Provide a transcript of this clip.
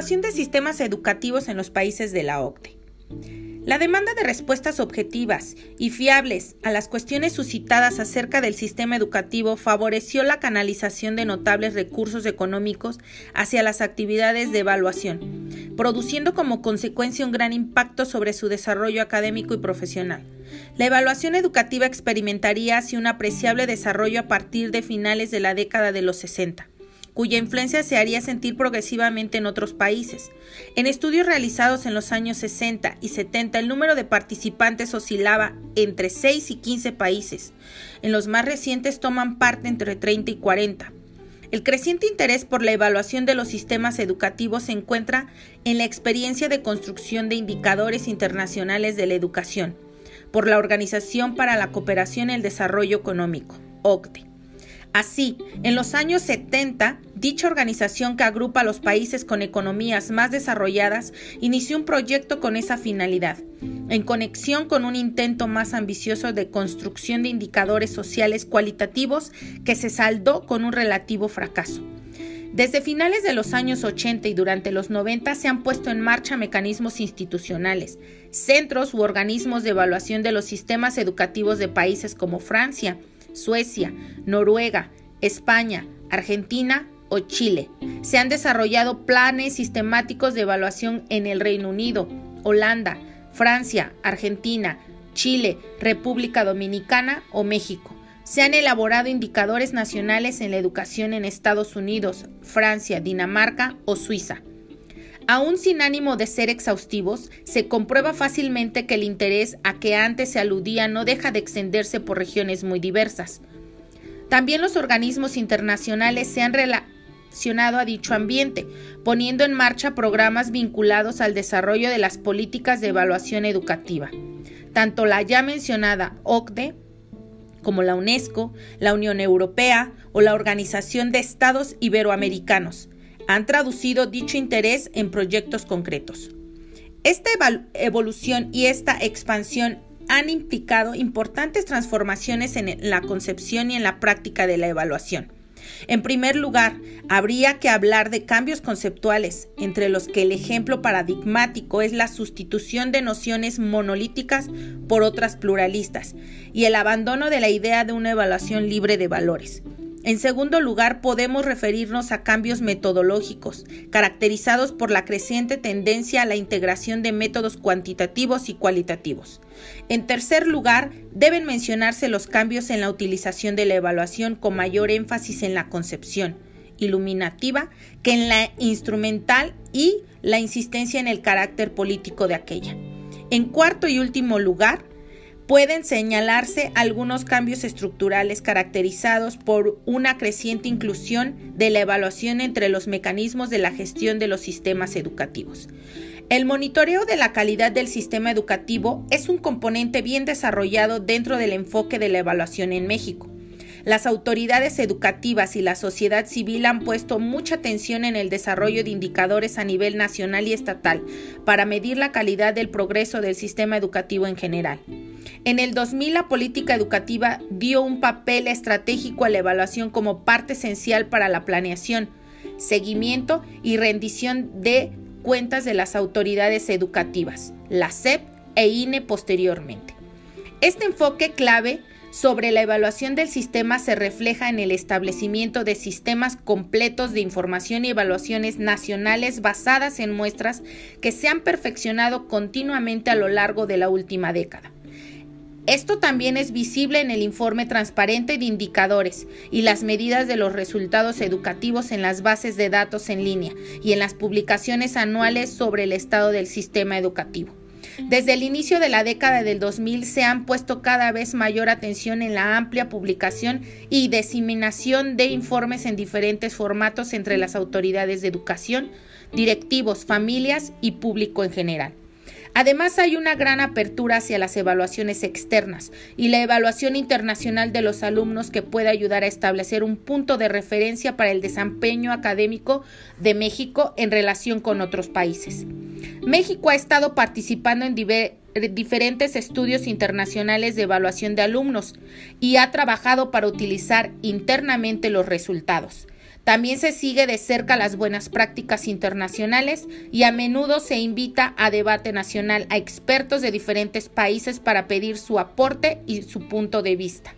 evaluación de sistemas educativos en los países de la OCDE. La demanda de respuestas objetivas y fiables a las cuestiones suscitadas acerca del sistema educativo favoreció la canalización de notables recursos económicos hacia las actividades de evaluación, produciendo como consecuencia un gran impacto sobre su desarrollo académico y profesional. La evaluación educativa experimentaría así un apreciable desarrollo a partir de finales de la década de los 60. Cuya influencia se haría sentir progresivamente en otros países. En estudios realizados en los años 60 y 70, el número de participantes oscilaba entre 6 y 15 países. En los más recientes toman parte entre 30 y 40. El creciente interés por la evaluación de los sistemas educativos se encuentra en la experiencia de construcción de indicadores internacionales de la educación, por la Organización para la Cooperación y el Desarrollo Económico, OCDE. Así, en los años 70, dicha organización que agrupa a los países con economías más desarrolladas inició un proyecto con esa finalidad, en conexión con un intento más ambicioso de construcción de indicadores sociales cualitativos que se saldó con un relativo fracaso. Desde finales de los años 80 y durante los 90 se han puesto en marcha mecanismos institucionales, centros u organismos de evaluación de los sistemas educativos de países como Francia, Suecia, Noruega, España, Argentina o Chile. Se han desarrollado planes sistemáticos de evaluación en el Reino Unido, Holanda, Francia, Argentina, Chile, República Dominicana o México. Se han elaborado indicadores nacionales en la educación en Estados Unidos, Francia, Dinamarca o Suiza. Aún sin ánimo de ser exhaustivos, se comprueba fácilmente que el interés a que antes se aludía no deja de extenderse por regiones muy diversas. También los organismos internacionales se han relacionado a dicho ambiente, poniendo en marcha programas vinculados al desarrollo de las políticas de evaluación educativa. Tanto la ya mencionada OCDE, como la UNESCO, la Unión Europea o la Organización de Estados Iberoamericanos, han traducido dicho interés en proyectos concretos. Esta evolución y esta expansión han implicado importantes transformaciones en la concepción y en la práctica de la evaluación. En primer lugar, habría que hablar de cambios conceptuales, entre los que el ejemplo paradigmático es la sustitución de nociones monolíticas por otras pluralistas y el abandono de la idea de una evaluación libre de valores. En segundo lugar, podemos referirnos a cambios metodológicos, caracterizados por la creciente tendencia a la integración de métodos cuantitativos y cualitativos. En tercer lugar, deben mencionarse los cambios en la utilización de la evaluación con mayor énfasis en la concepción iluminativa que en la instrumental y la insistencia en el carácter político de aquella. En cuarto y último lugar, pueden señalarse algunos cambios estructurales caracterizados por una creciente inclusión de la evaluación entre los mecanismos de la gestión de los sistemas educativos. El monitoreo de la calidad del sistema educativo es un componente bien desarrollado dentro del enfoque de la evaluación en México. Las autoridades educativas y la sociedad civil han puesto mucha atención en el desarrollo de indicadores a nivel nacional y estatal para medir la calidad del progreso del sistema educativo en general. En el 2000, la política educativa dio un papel estratégico a la evaluación como parte esencial para la planeación, seguimiento y rendición de cuentas de las autoridades educativas, la SEP e INE posteriormente. Este enfoque clave sobre la evaluación del sistema se refleja en el establecimiento de sistemas completos de información y evaluaciones nacionales basadas en muestras que se han perfeccionado continuamente a lo largo de la última década. Esto también es visible en el informe transparente de indicadores y las medidas de los resultados educativos en las bases de datos en línea y en las publicaciones anuales sobre el estado del sistema educativo. Desde el inicio de la década del 2000 se han puesto cada vez mayor atención en la amplia publicación y diseminación de informes en diferentes formatos entre las autoridades de educación, directivos, familias y público en general. Además, hay una gran apertura hacia las evaluaciones externas y la evaluación internacional de los alumnos que puede ayudar a establecer un punto de referencia para el desempeño académico de México en relación con otros países. México ha estado participando en diferentes estudios internacionales de evaluación de alumnos y ha trabajado para utilizar internamente los resultados. También se sigue de cerca las buenas prácticas internacionales y a menudo se invita a debate nacional a expertos de diferentes países para pedir su aporte y su punto de vista.